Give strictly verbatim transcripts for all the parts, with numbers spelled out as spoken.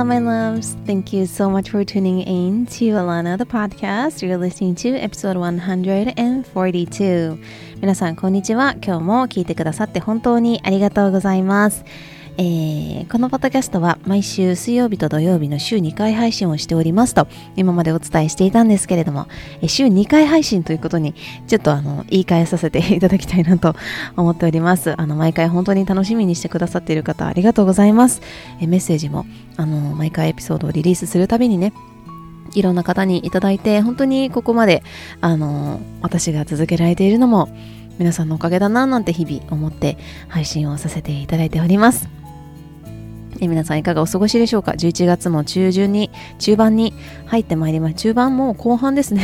Aloha, my loves. Thank you so much for tuning in to Alana the Podcast. You're listening to episode one forty-two. 皆さん、こんにちは。今日も聞いてくださって本当にありがとうございます。えー、このポッドキャストは毎週水曜日と土曜日の週にかい配信をしておりますと今までお伝えしていたんですけれども、週にかい配信ということにちょっとあの言い換えさせていただきたいなと思っております。あの毎回本当に楽しみにしてくださっている方ありがとうございます。えメッセージもあの毎回エピソードをリリースするたびにね、いろんな方にいただいて、本当にここまであの私が続けられているのも皆さんのおかげだななんて日々思って配信をさせていただいております。え皆さんいかがお過ごしでしょうか。じゅういちがつも中旬に中盤に入ってまいりまして、中盤もう後半ですね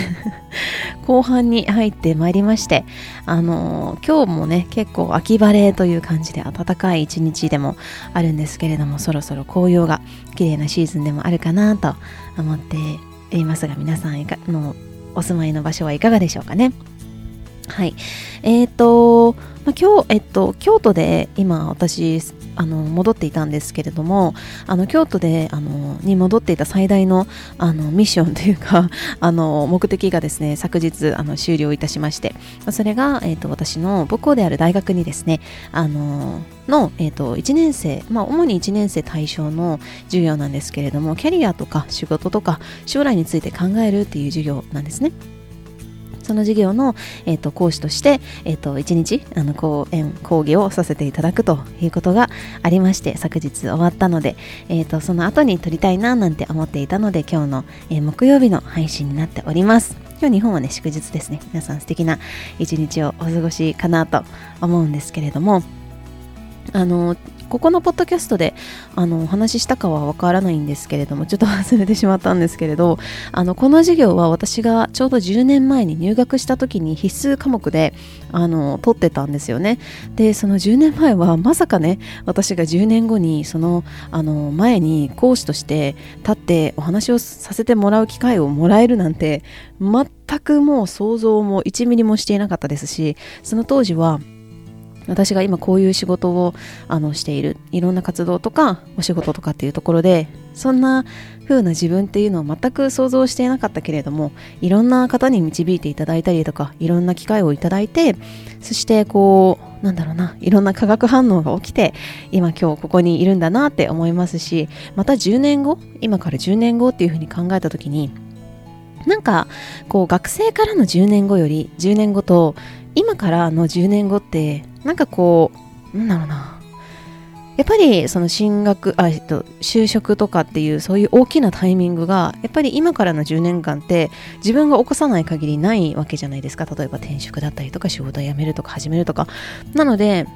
後半に入ってまいりまして、あのー、今日もね結構秋晴れという感じで暖かい一日でもあるんですけれども、そろそろ紅葉が綺麗なシーズンでもあるかなと思っていますが、皆さんいかのお住まいの場所はいかがでしょうかね。はい、えーと、まあ、今日、えっと、京都で今私あの戻っていたんですけれども、あの京都であのに戻っていた最大の、あのミッションというかあの目的がですね、昨日あの終了いたしまして、それが、えーと、私の母校である大学にですね、あのの、えーと、いちねん生、まあ、主にいちねん生対象の授業なんですけれども、キャリアとか仕事とか将来について考えるっていう授業なんですね。その授業の、えー、と講師として、えー、といちにちあの講演講義をさせていただくということがありまして、昨日終わったので、えー、とその後に撮りたいななんて思っていたので、今日の、えー、木曜日の配信になっております。今日日本はね祝日ですね。皆さん素敵な一日をお過ごしかなと思うんですけれども、あのここのポッドキャストであのお話ししたかはわからないんですけれども、ちょっと忘れてしまったんですけれど、あのこの授業は私がちょうどじゅうねんまえに入学した時に必須科目であの取ってたんですよね。でそのじゅうねんまえはまさかね、私がじゅうねんごにそのあの前に講師として立ってお話をさせてもらう機会をもらえるなんて全くもう想像もいちミリもしていなかったですし、その当時は私が今こういう仕事をあのしている、いろんな活動とかお仕事とかっていうところで、そんな風な自分っていうのを全く想像していなかったけれども、いろんな方に導いていただいたりとか、いろんな機会をいただいて、そしてこうなんだろうな、いろんな化学反応が起きて今今日ここにいるんだなって思いますし、またじゅうねんご、今からじゅうねんごっていう風に考えた時に、なんかこう学生からのじゅうねんごよりじゅうねんごと今からのじゅうねんごってなんかこうなんだろうな、やっぱりその進学あ就職とかっていうそういう大きなタイミングがやっぱり今からのじゅうねんかんって自分が起こさない限りないわけじゃないですか。例えば転職だったりとか仕事を辞めるとか始めるとか、なので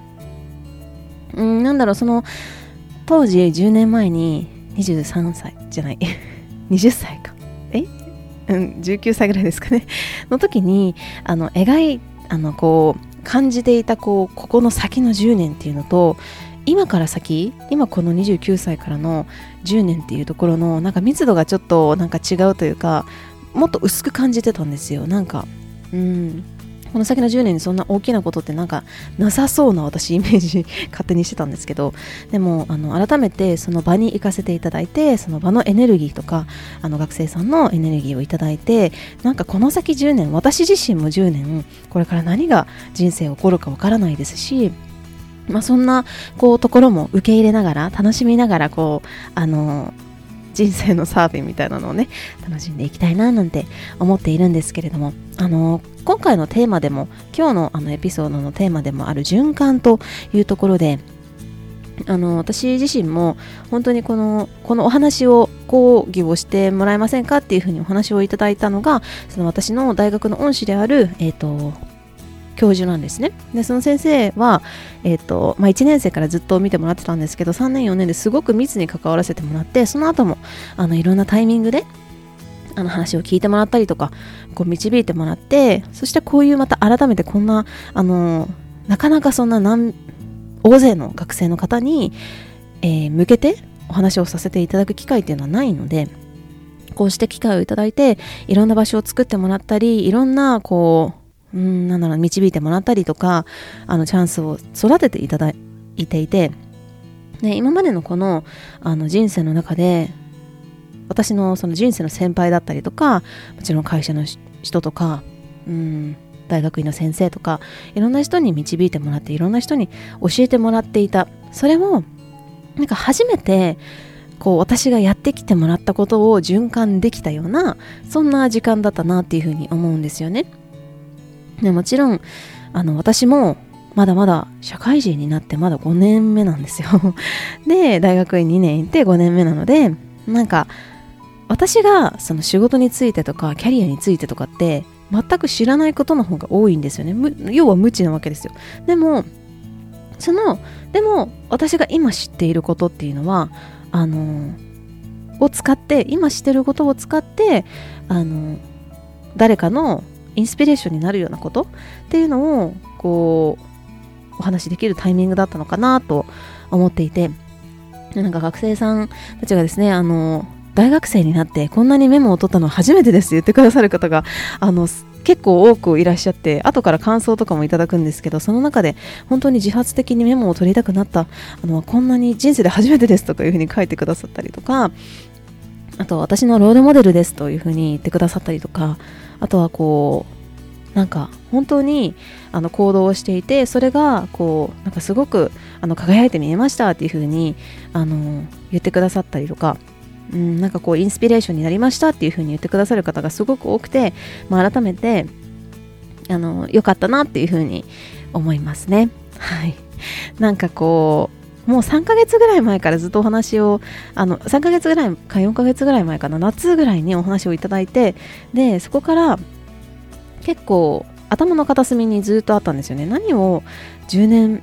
んなんだろう、その当時じゅうねんまえににじゅうさんさいじゃないにじゅっさいかえ、うん、じゅうきゅうさいぐらいですかねの時にあの描いあのこう感じていたこうここの先のじゅうねんっていうのと、今から先、今このにじゅうきゅうさいからのじゅうねんっていうところのなんか密度がちょっとなんか違うというか、もっと薄く感じてたんですよ。なんかうんこの先のじゅうねんにそんな大きなことってなんかなさそうな私イメージ勝手にしてたんですけど、でもあの改めてその場に行かせていただいて、その場のエネルギーとかあの学生さんのエネルギーをいただいて、なんかこの先じゅうねん、私自身もじゅうねんこれから何が人生起こるかわからないですし、まあ、そんなこうところも受け入れながら楽しみながらこうあの人生のサーフィンみたいなのをね楽しんでいきたいななんて思っているんですけれども、あの今回のテーマでも今日のあのエピソードのテーマでもある循環というところで、あの私自身も本当にこのこのお話を講義をしてもらえませんかっていうふうにお話をいただいたのが、その私の大学の恩師であるえっと教授なんですね。でその先生は、えーとまあ、いちねん生からずっと見てもらってたんですけど、さんねんよねんですごく密に関わらせてもらって、その後もあのいろんなタイミングであの話を聞いてもらったりとか、こう導いてもらって、そしてこういうまた改めてこんなあのなかなかそんな何大勢の学生の方に、えー、向けてお話をさせていただく機会っていうのはないので、こうして機会をいただいていろんな場所を作ってもらったり、いろんなこううんなんだろう導いてもらったりとか、あのチャンスを育てていただいていて、ね、今までのこの、あの人生の中で私のその人生の先輩だったりとか、もちろん会社の人とか、うん、大学院の先生とか、いろんな人に導いてもらって、いろんな人に教えてもらっていた。それもなんか初めてこう私がやってきてもらったことを循環できたような、そんな時間だったなっていうふうに思うんですよね。でもちろんあの私もまだまだ社会人になってまだごねんめなんですよで大学院にねん行ってごねんめなので、なんか私がその仕事についてとかキャリアについてとかって全く知らないことの方が多いんですよね。要は無知なわけですよ。でもそのでも私が今知っていることっていうのはあのを使って今知ってることを使ってあの誰かのインスピレーションになるようなことっていうのをこうお話しできるタイミングだったのかなと思っていて、なんか学生さんたちがですね、あの大学生になってこんなにメモを取ったの初めてですって言ってくださる方があの結構多くいらっしゃって、後から感想とかもいただくんですけど、その中で本当に自発的にメモを取りたくなったあのこんなに人生で初めてですとかいうふうに書いてくださったりとか、あと私のロールモデルですというふうに言ってくださったりとか、あとはこうなんか本当にあの行動をしていて、それがこうなんかすごくあの輝いて見えましたっていうふうにあの言ってくださったりとか、うん、なんかこうインスピレーションになりましたっていう風に言ってくださる方がすごく多くて、まあ、改めてあの良かったなっていう風に思いますね。はい、なんかこうもうさんかげつぐらい前からずっとお話をあのさんかげつぐらいかよんかげつぐらい前かな、夏ぐらいにお話をいただいて、でそこから結構頭の片隅にずっとあったんですよね。何をじゅうねん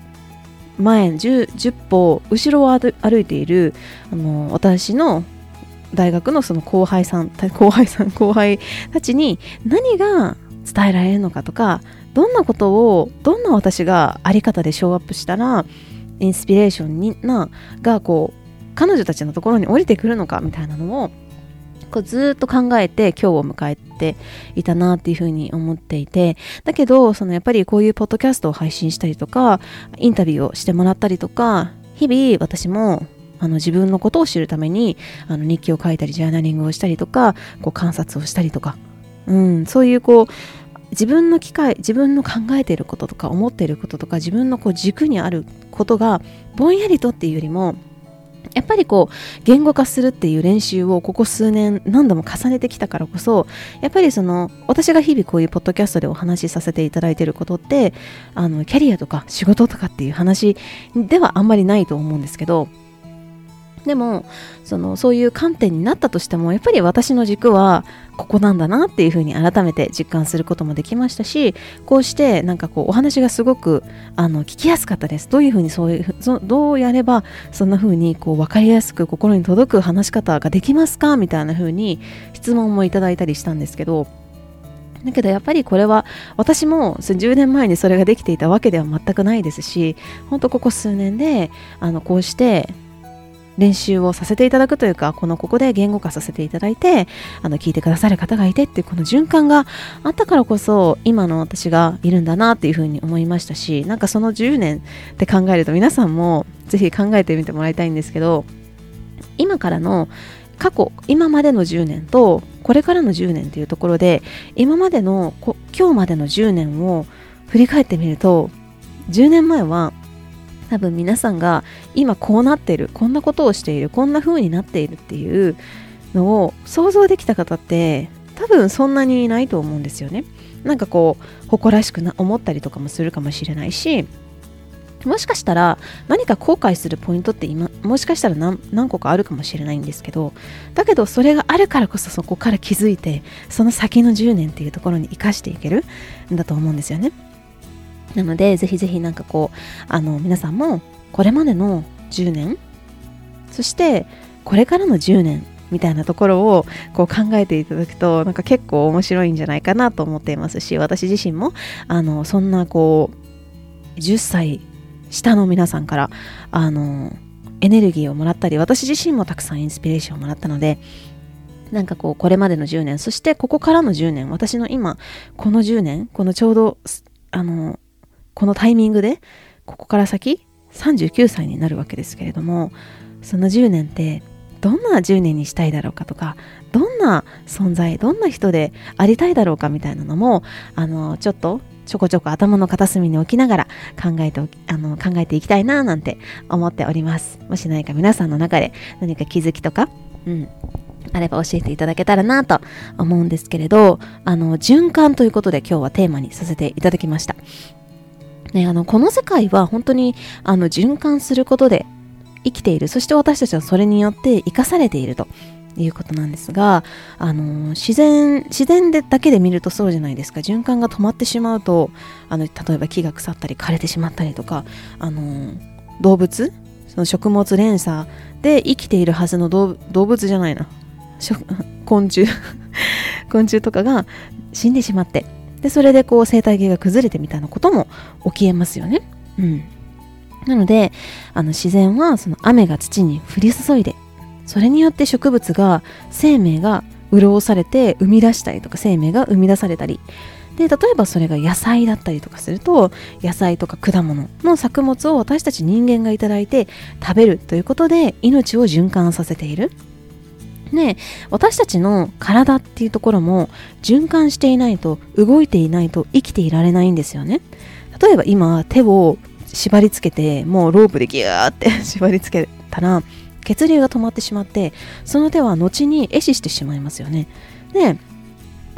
まえ 10, 10歩後ろを歩いているあの私の大学のその後輩さん、後輩さん、後輩たちに何が伝えられるのかとか、どんなことを、どんな私があり方でショーアップしたら、インスピレーションにながこう彼女たちのところに降りてくるのかみたいなのをこうずっと考えて今日を迎えていたなっていうふうに思っていて、だけどそのやっぱりこういうポッドキャストを配信したりとか、インタビューをしてもらったりとか、日々私もあの自分のことを知るためにあの日記を書いたりジャーナリングをしたりとか、こう観察をしたりとか、うん、そういうこう自分の機会、自分の考えていることとか思っていることとか、自分のこう軸にあることがぼんやりとっていうよりも、やっぱりこう言語化するっていう練習をここ数年何度も重ねてきたからこそ、やっぱりその私が日々こういうポッドキャストでお話しさせていただいていることって、あのキャリアとか仕事とかっていう話ではあんまりないと思うんですけど、でも そのそういう観点になったとしても、やっぱり私の軸はここなんだなっていう風に改めて実感することもできましたし、こうしてなんかこうお話がすごくあの聞きやすかったです。どういう風にそういうどうやればそんな風にこう分かりやすく心に届く話し方ができますかみたいな風に質問もいただいたりしたんですけど、だけどやっぱりこれは私もじゅうねんまえにそれができていたわけでは全くないですし、本当ここ数年であのこうして練習をさせていただくというか、このここで言語化させていただいて、あの聞いてくださる方がいてっていうこの循環があったからこそ今の私がいるんだなっていうふうに思いましたし、なんかそのじゅうねんって考えると皆さんもぜひ考えてみてもらいたいんですけど、今からの過去、今までのじゅうねんとこれからのじゅうねんっていうところで、今までのこ今日までのじゅうねんを振り返ってみると、じゅうねんまえは多分皆さんが今こうなっている、こんなことをしている、こんな風になっているっていうのを想像できた方って多分そんなにいないと思うんですよね。なんかこう誇らしくな思ったりとかもするかもしれないし、もしかしたら何か後悔するポイントって今もしかしたら 何, 何個かあるかもしれないんですけど、だけどそれがあるからこそそこから気づいて、その先のじゅうねんっていうところに生かしていけるんだと思うんですよね。なのでぜひぜひなんかこうあの皆さんもこれまでのじゅうねん、そしてこれからのじゅうねんみたいなところをこう考えていただくと、なんか結構面白いんじゃないかなと思っていますし、私自身もあのそんなこうじゅっさい下の皆さんからあのエネルギーをもらったり、私自身もたくさんインスピレーションをもらったので、なんかこうこれまでのじゅうねん、そしてここからのじゅうねん、私の今このじゅうねん、このちょうどあのこのタイミングでここから先さんじゅうきゅうさいになるわけですけれども、そのじゅうねんってどんなじゅうねんにしたいだろうかとか、どんな存在、どんな人でありたいだろうかみたいなのも、あのちょっとちょこちょこ頭の片隅に置きながら考えてあの考えていきたいななんて思っております。もし何か皆さんの中で何か気づきとか、うん、あれば教えていただけたらなと思うんですけれど、あの循環ということで今日はテーマにさせていただきました、ね、あのこの世界は本当にあの循環することで生きている、そして私たちはそれによって生かされているということなんですが、あの自然自然でだけで見るとそうじゃないですか。循環が止まってしまうと、あの例えば木が腐ったり枯れてしまったりとか、あの動物、その食物連鎖で生きているはずの 動, 動物じゃないな昆虫昆虫とかが死んでしまって、でそれでこう生態系が崩れてみたいなことも起きえますよね、うん。なのであの自然はその雨が土に降り注いで、それによって植物が生命が潤されて生み出したりとか、生命が生み出されたりで、例えばそれが野菜だったりとかすると、野菜とか果物の作物を私たち人間がいただいて食べるということで命を循環させている。で私たちの体っていうところも循環していないと、動いていないと生きていられないんですよね。例えば今手を縛りつけて、もうロープでギューって縛りつけたら血流が止まってしまって、その手は後に壊死してしまいますよね。で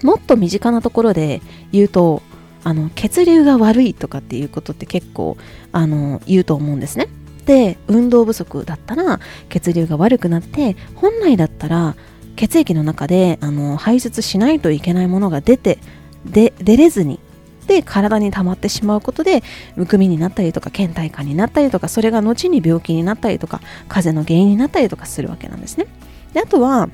もっと身近なところで言うと、あの血流が悪いとかっていうことって結構あの言うと思うんですね。で運動不足だったら血流が悪くなって、本来だったら血液の中であの排出しないといけないものが出てで出れずに、で体に溜まってしまうことでむくみになったりとか、倦怠感になったりとか、それが後に病気になったりとか、風邪の原因になったりとかするわけなんですね。であとは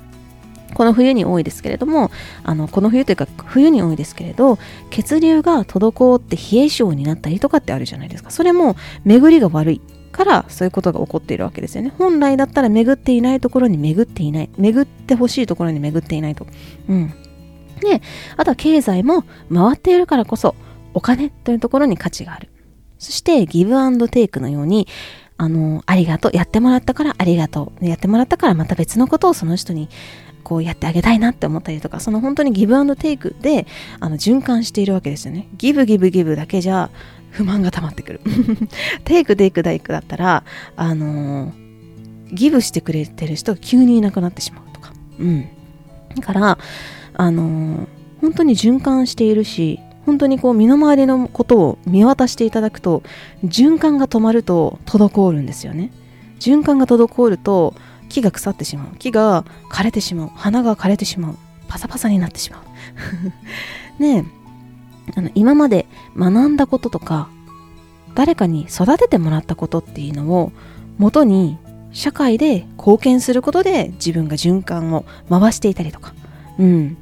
この冬に多いですけれども、あのこの冬というか冬に多いですけれど、血流が滞って冷え性になったりとかってあるじゃないですか。それも巡りが悪いからそういうことが起こっているわけですよね。本来だったら巡っていないところに巡っていない、巡ってほしいところに巡っていないと、うん。で、あとは経済も回っているからこそお金というところに価値がある。そしてギブアンドテイクのように、あのありがとう、やってもらったからありがとう、やってもらったからまた別のことをその人にこうやってあげたいなって思ったりとか、その本当にギブアンドテイクであの循環しているわけですよね。ギブギブギブだけじゃ不満が溜まってくるテイクテイクテイクだったら、あのー、ギブしてくれてる人が急にいなくなってしまうとか、うん、だから、あのー、本当に循環しているし、本当にこう身の回りのことを見渡していただくと、循環が止まると滞るんですよね。循環が滞ると木が腐ってしまう、木が枯れてしまう、花が枯れてしまう、パサパサになってしまうねえ、あの今まで学んだこととか誰かに育ててもらったことっていうのを元に社会で貢献することで自分が循環を回していたりとか、うん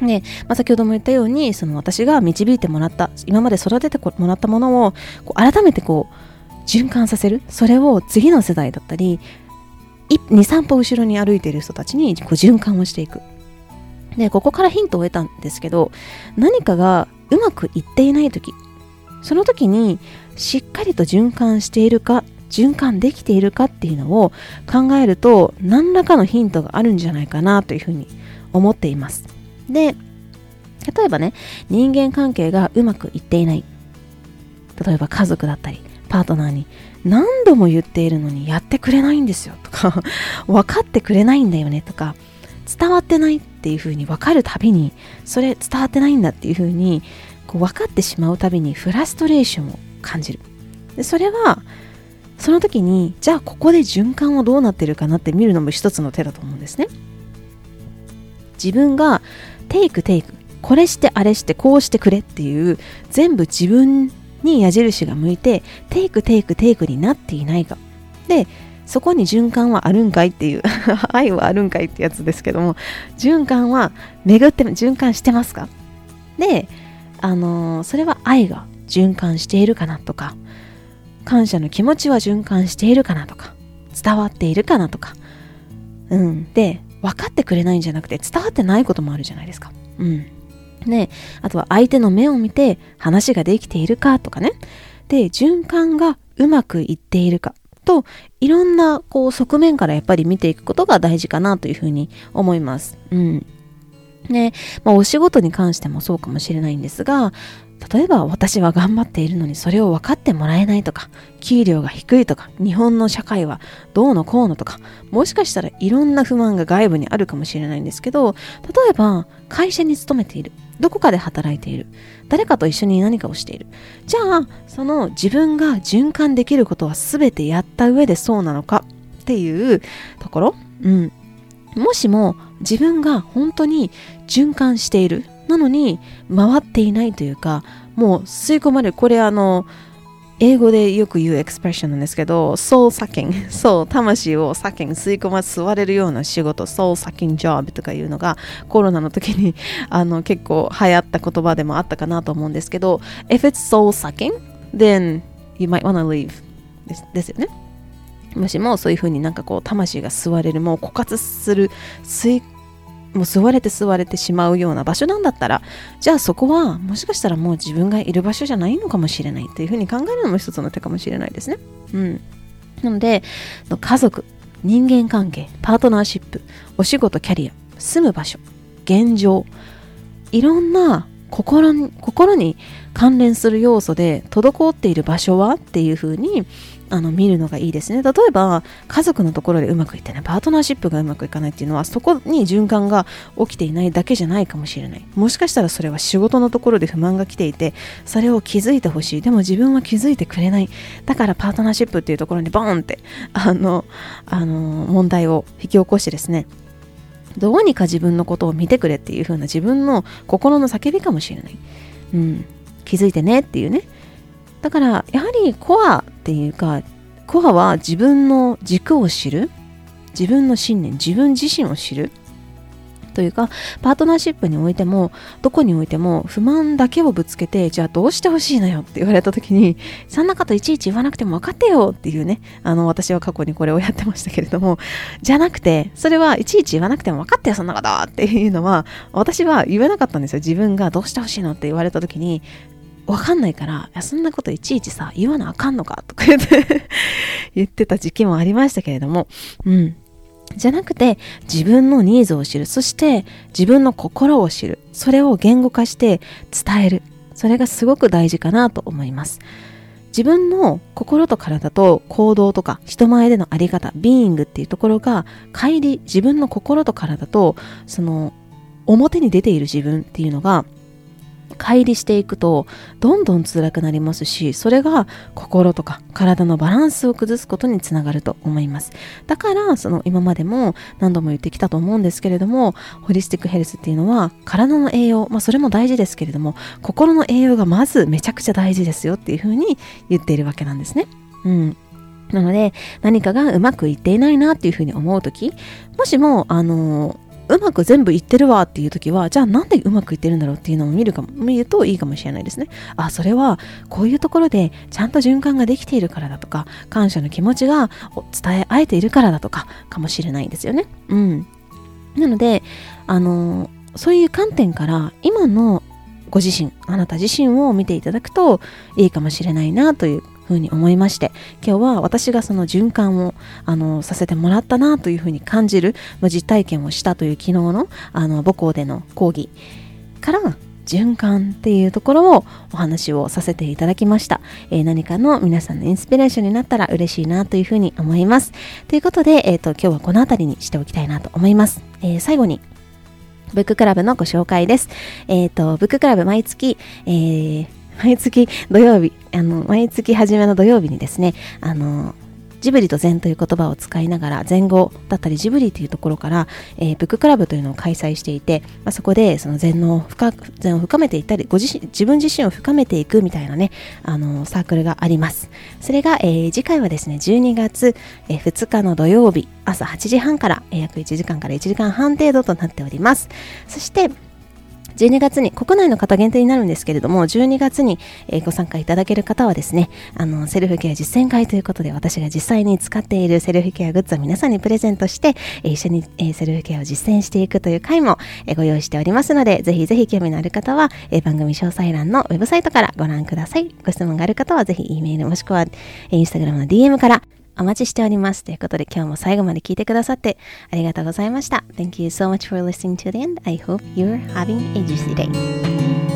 でまあ、先ほども言ったように、その私が導いてもらった、今まで育ててもらったものをこう改めてこう循環させる、それを次の世代だったり に,さん 歩後ろに歩いている人たちにこう循環をしていく。でここからヒントを得たんですけど、何かがうまくいっていない時、その時にしっかりと循環しているか、循環できているかっていうのを考えると、何らかのヒントがあるんじゃないかなというふうに思っています。で例えばね、人間関係がうまくいっていない、例えば家族だったりパートナーに何度も言っているのにやってくれないんですよとか分かってくれないんだよねとか、伝わってないっていう風に分かるたびに、それ伝わってないんだっていう風にこう分かってしまうたびにフラストレーションを感じる。でそれはその時に、じゃあここで循環はどうなってるかなって見るのも一つの手だと思うんですね。自分がテイクテイク、これしてあれしてこうしてくれっていう、全部自分に矢印が向いてテイクテイクテイクになっていないか、でそこに循環はあるんかいっていう愛はあるんかいってやつですけども、循環は巡って循環してますか。で、あのー、それは愛が循環しているかなとか、感謝の気持ちは循環しているかなとか、伝わっているかなとか、うん、で分かってくれないんじゃなくて伝わってないこともあるじゃないですか、うんね、あとは相手の目を見て話ができているかとかね。で循環がうまくいっているかといろんなこう側面からやっぱり見ていくことが大事かなというふうに思います。うん。ね、まあ、お仕事に関してもそうかもしれないんですが、例えば私は頑張っているのにそれを分かってもらえないとか、給料が低いとか、日本の社会はどうのこうのとか、もしかしたらいろんな不満が外部にあるかもしれないんですけど、例えば会社に勤めている、どこかで働いている、誰かと一緒に何かをしている、じゃあその自分が循環できることは全てやった上でそうなのかっていうところ、うん、もしも自分が本当に循環している、なのに回っていないというか、もう吸い込まれる、これあの英語でよく言うエクスプレッションなんですけど、soul sucking、そう、魂をsucking、吸い込ま、吸われるような仕事、soul sucking job とかいうのがコロナの時にあの結構流行った言葉でもあったかなと思うんですけど、if it's soul sucking, then you might wanna leave です、ですよね。もしもそういう風になんかこう魂が吸われる、もう枯渇する、吸いもう吸われて吸われてしまうような場所なんだったら、じゃあそこはもしかしたらもう自分がいる場所じゃないのかもしれないというふうに考えるのも一つの手かもしれないですね。うん。なので、家族、人間関係、パートナーシップ、お仕事、キャリア、住む場所、現状、いろんな心に、心に関連する要素で滞っている場所はっていうふうにあの見るのがいいですね。例えば家族のところでうまくいってない、パートナーシップがうまくいかないっていうのは、そこに循環が起きていないだけじゃないかもしれない。もしかしたらそれは仕事のところで不満が来ていて、それを気づいてほしい、でも自分は気づいてくれない、だからパートナーシップっていうところにボーンってあのあの問題を引き起こしてですね、どうにか自分のことを見てくれっていう風な自分の心の叫びかもしれない、うん、気づいてねっていうね。だからやはりコアっていうか、コアは自分の軸を知る、自分の信念、自分自身を知るというか、パートナーシップにおいてもどこにおいても不満だけをぶつけて、じゃあどうしてほしいのよって言われた時に、そんなこといちいち言わなくても分かってよっていうね、あの私は過去にこれをやってましたけれども、じゃなくて、それはいちいち言わなくても分かってよそんなことっていうのは私は言えなかったんですよ。自分がどうしてほしいのって言われた時にわかんないから、いやそんなこといちいちさ、言わなあかんのかとか言って言ってた時期もありましたけれども、うん。じゃなくて、自分のニーズを知る、そして自分の心を知る、それを言語化して伝える。それがすごく大事かなと思います。自分の心と体と行動とか人前でのあり方、ビーイングっていうところが乖離、自分の心と体とその表に出ている自分っていうのが乖離していくとどんどん辛くなりますし、それが心とか体のバランスを崩すことにつながると思います。だからその今までも何度も言ってきたと思うんですけれども、ホリスティックヘルスっていうのは体の栄養、まあ、それも大事ですけれども、心の栄養がまずめちゃくちゃ大事ですよっていうふうに言っているわけなんですね。うん。なので何かがうまくいっていないなっていうふうに思うとき、もしもあのーうまく全部いってるわっていう時は、じゃあなんでうまくいってるんだろうっていうのを見るかも、見るといいかもしれないですね。あ、それはこういうところでちゃんと循環ができているからだとか、感謝の気持ちが伝え合えているからだとかかもしれないですよね。うん。なので、あの、そういう観点から今のご自身、あなた自身を見ていただくといいかもしれないなというふうに思いまして、今日は私がその循環をあのさせてもらったなというふうに感じる、まあ、実体験をしたという昨日の、あの母校での講義から循環っていうところをお話をさせていただきました、えー、何かの皆さんのインスピレーションになったら嬉しいなというふうに思います。ということで、えーと、今日はこのあたりにしておきたいなと思います、えー、最後にブッククラブのご紹介です、えーと、ブッククラブ毎月、えー毎月土曜日、あの、毎月初めの土曜日にですね、あの、ジブリと禅という言葉を使いながら、禅語だったりジブリというところから、えー、ブッククラブというのを開催していて、まあ、そこでその禅の深、禅を深めていったり、ご自身、自分自身を深めていくみたいなね、あの、サークルがあります。それが、えー、次回はですね、じゅうにがつ、えー、ふつかの土曜日、朝はちじはんから、えー、約いちじかんからいちじかんはん程度となっております。そして、じゅうにがつに、国内の方限定になるんですけれども、じゅうにがつに、えー、ご参加いただける方はですね、あのセルフケア実践会ということで、私が実際に使っているセルフケアグッズを皆さんにプレゼントして、えー、一緒に、えー、セルフケアを実践していくという会も、えー、ご用意しておりますので、ぜひぜひ興味のある方は、えー、番組詳細欄のウェブサイトからご覧ください。ご質問がある方はぜひ E メールもしくは、えー、インスタグラムの ディーエム からお待ちしております。ということで今日も最後まで聞いてくださってありがとうございました。Thank you so much for listening to the end. I hope you're having a juicy day.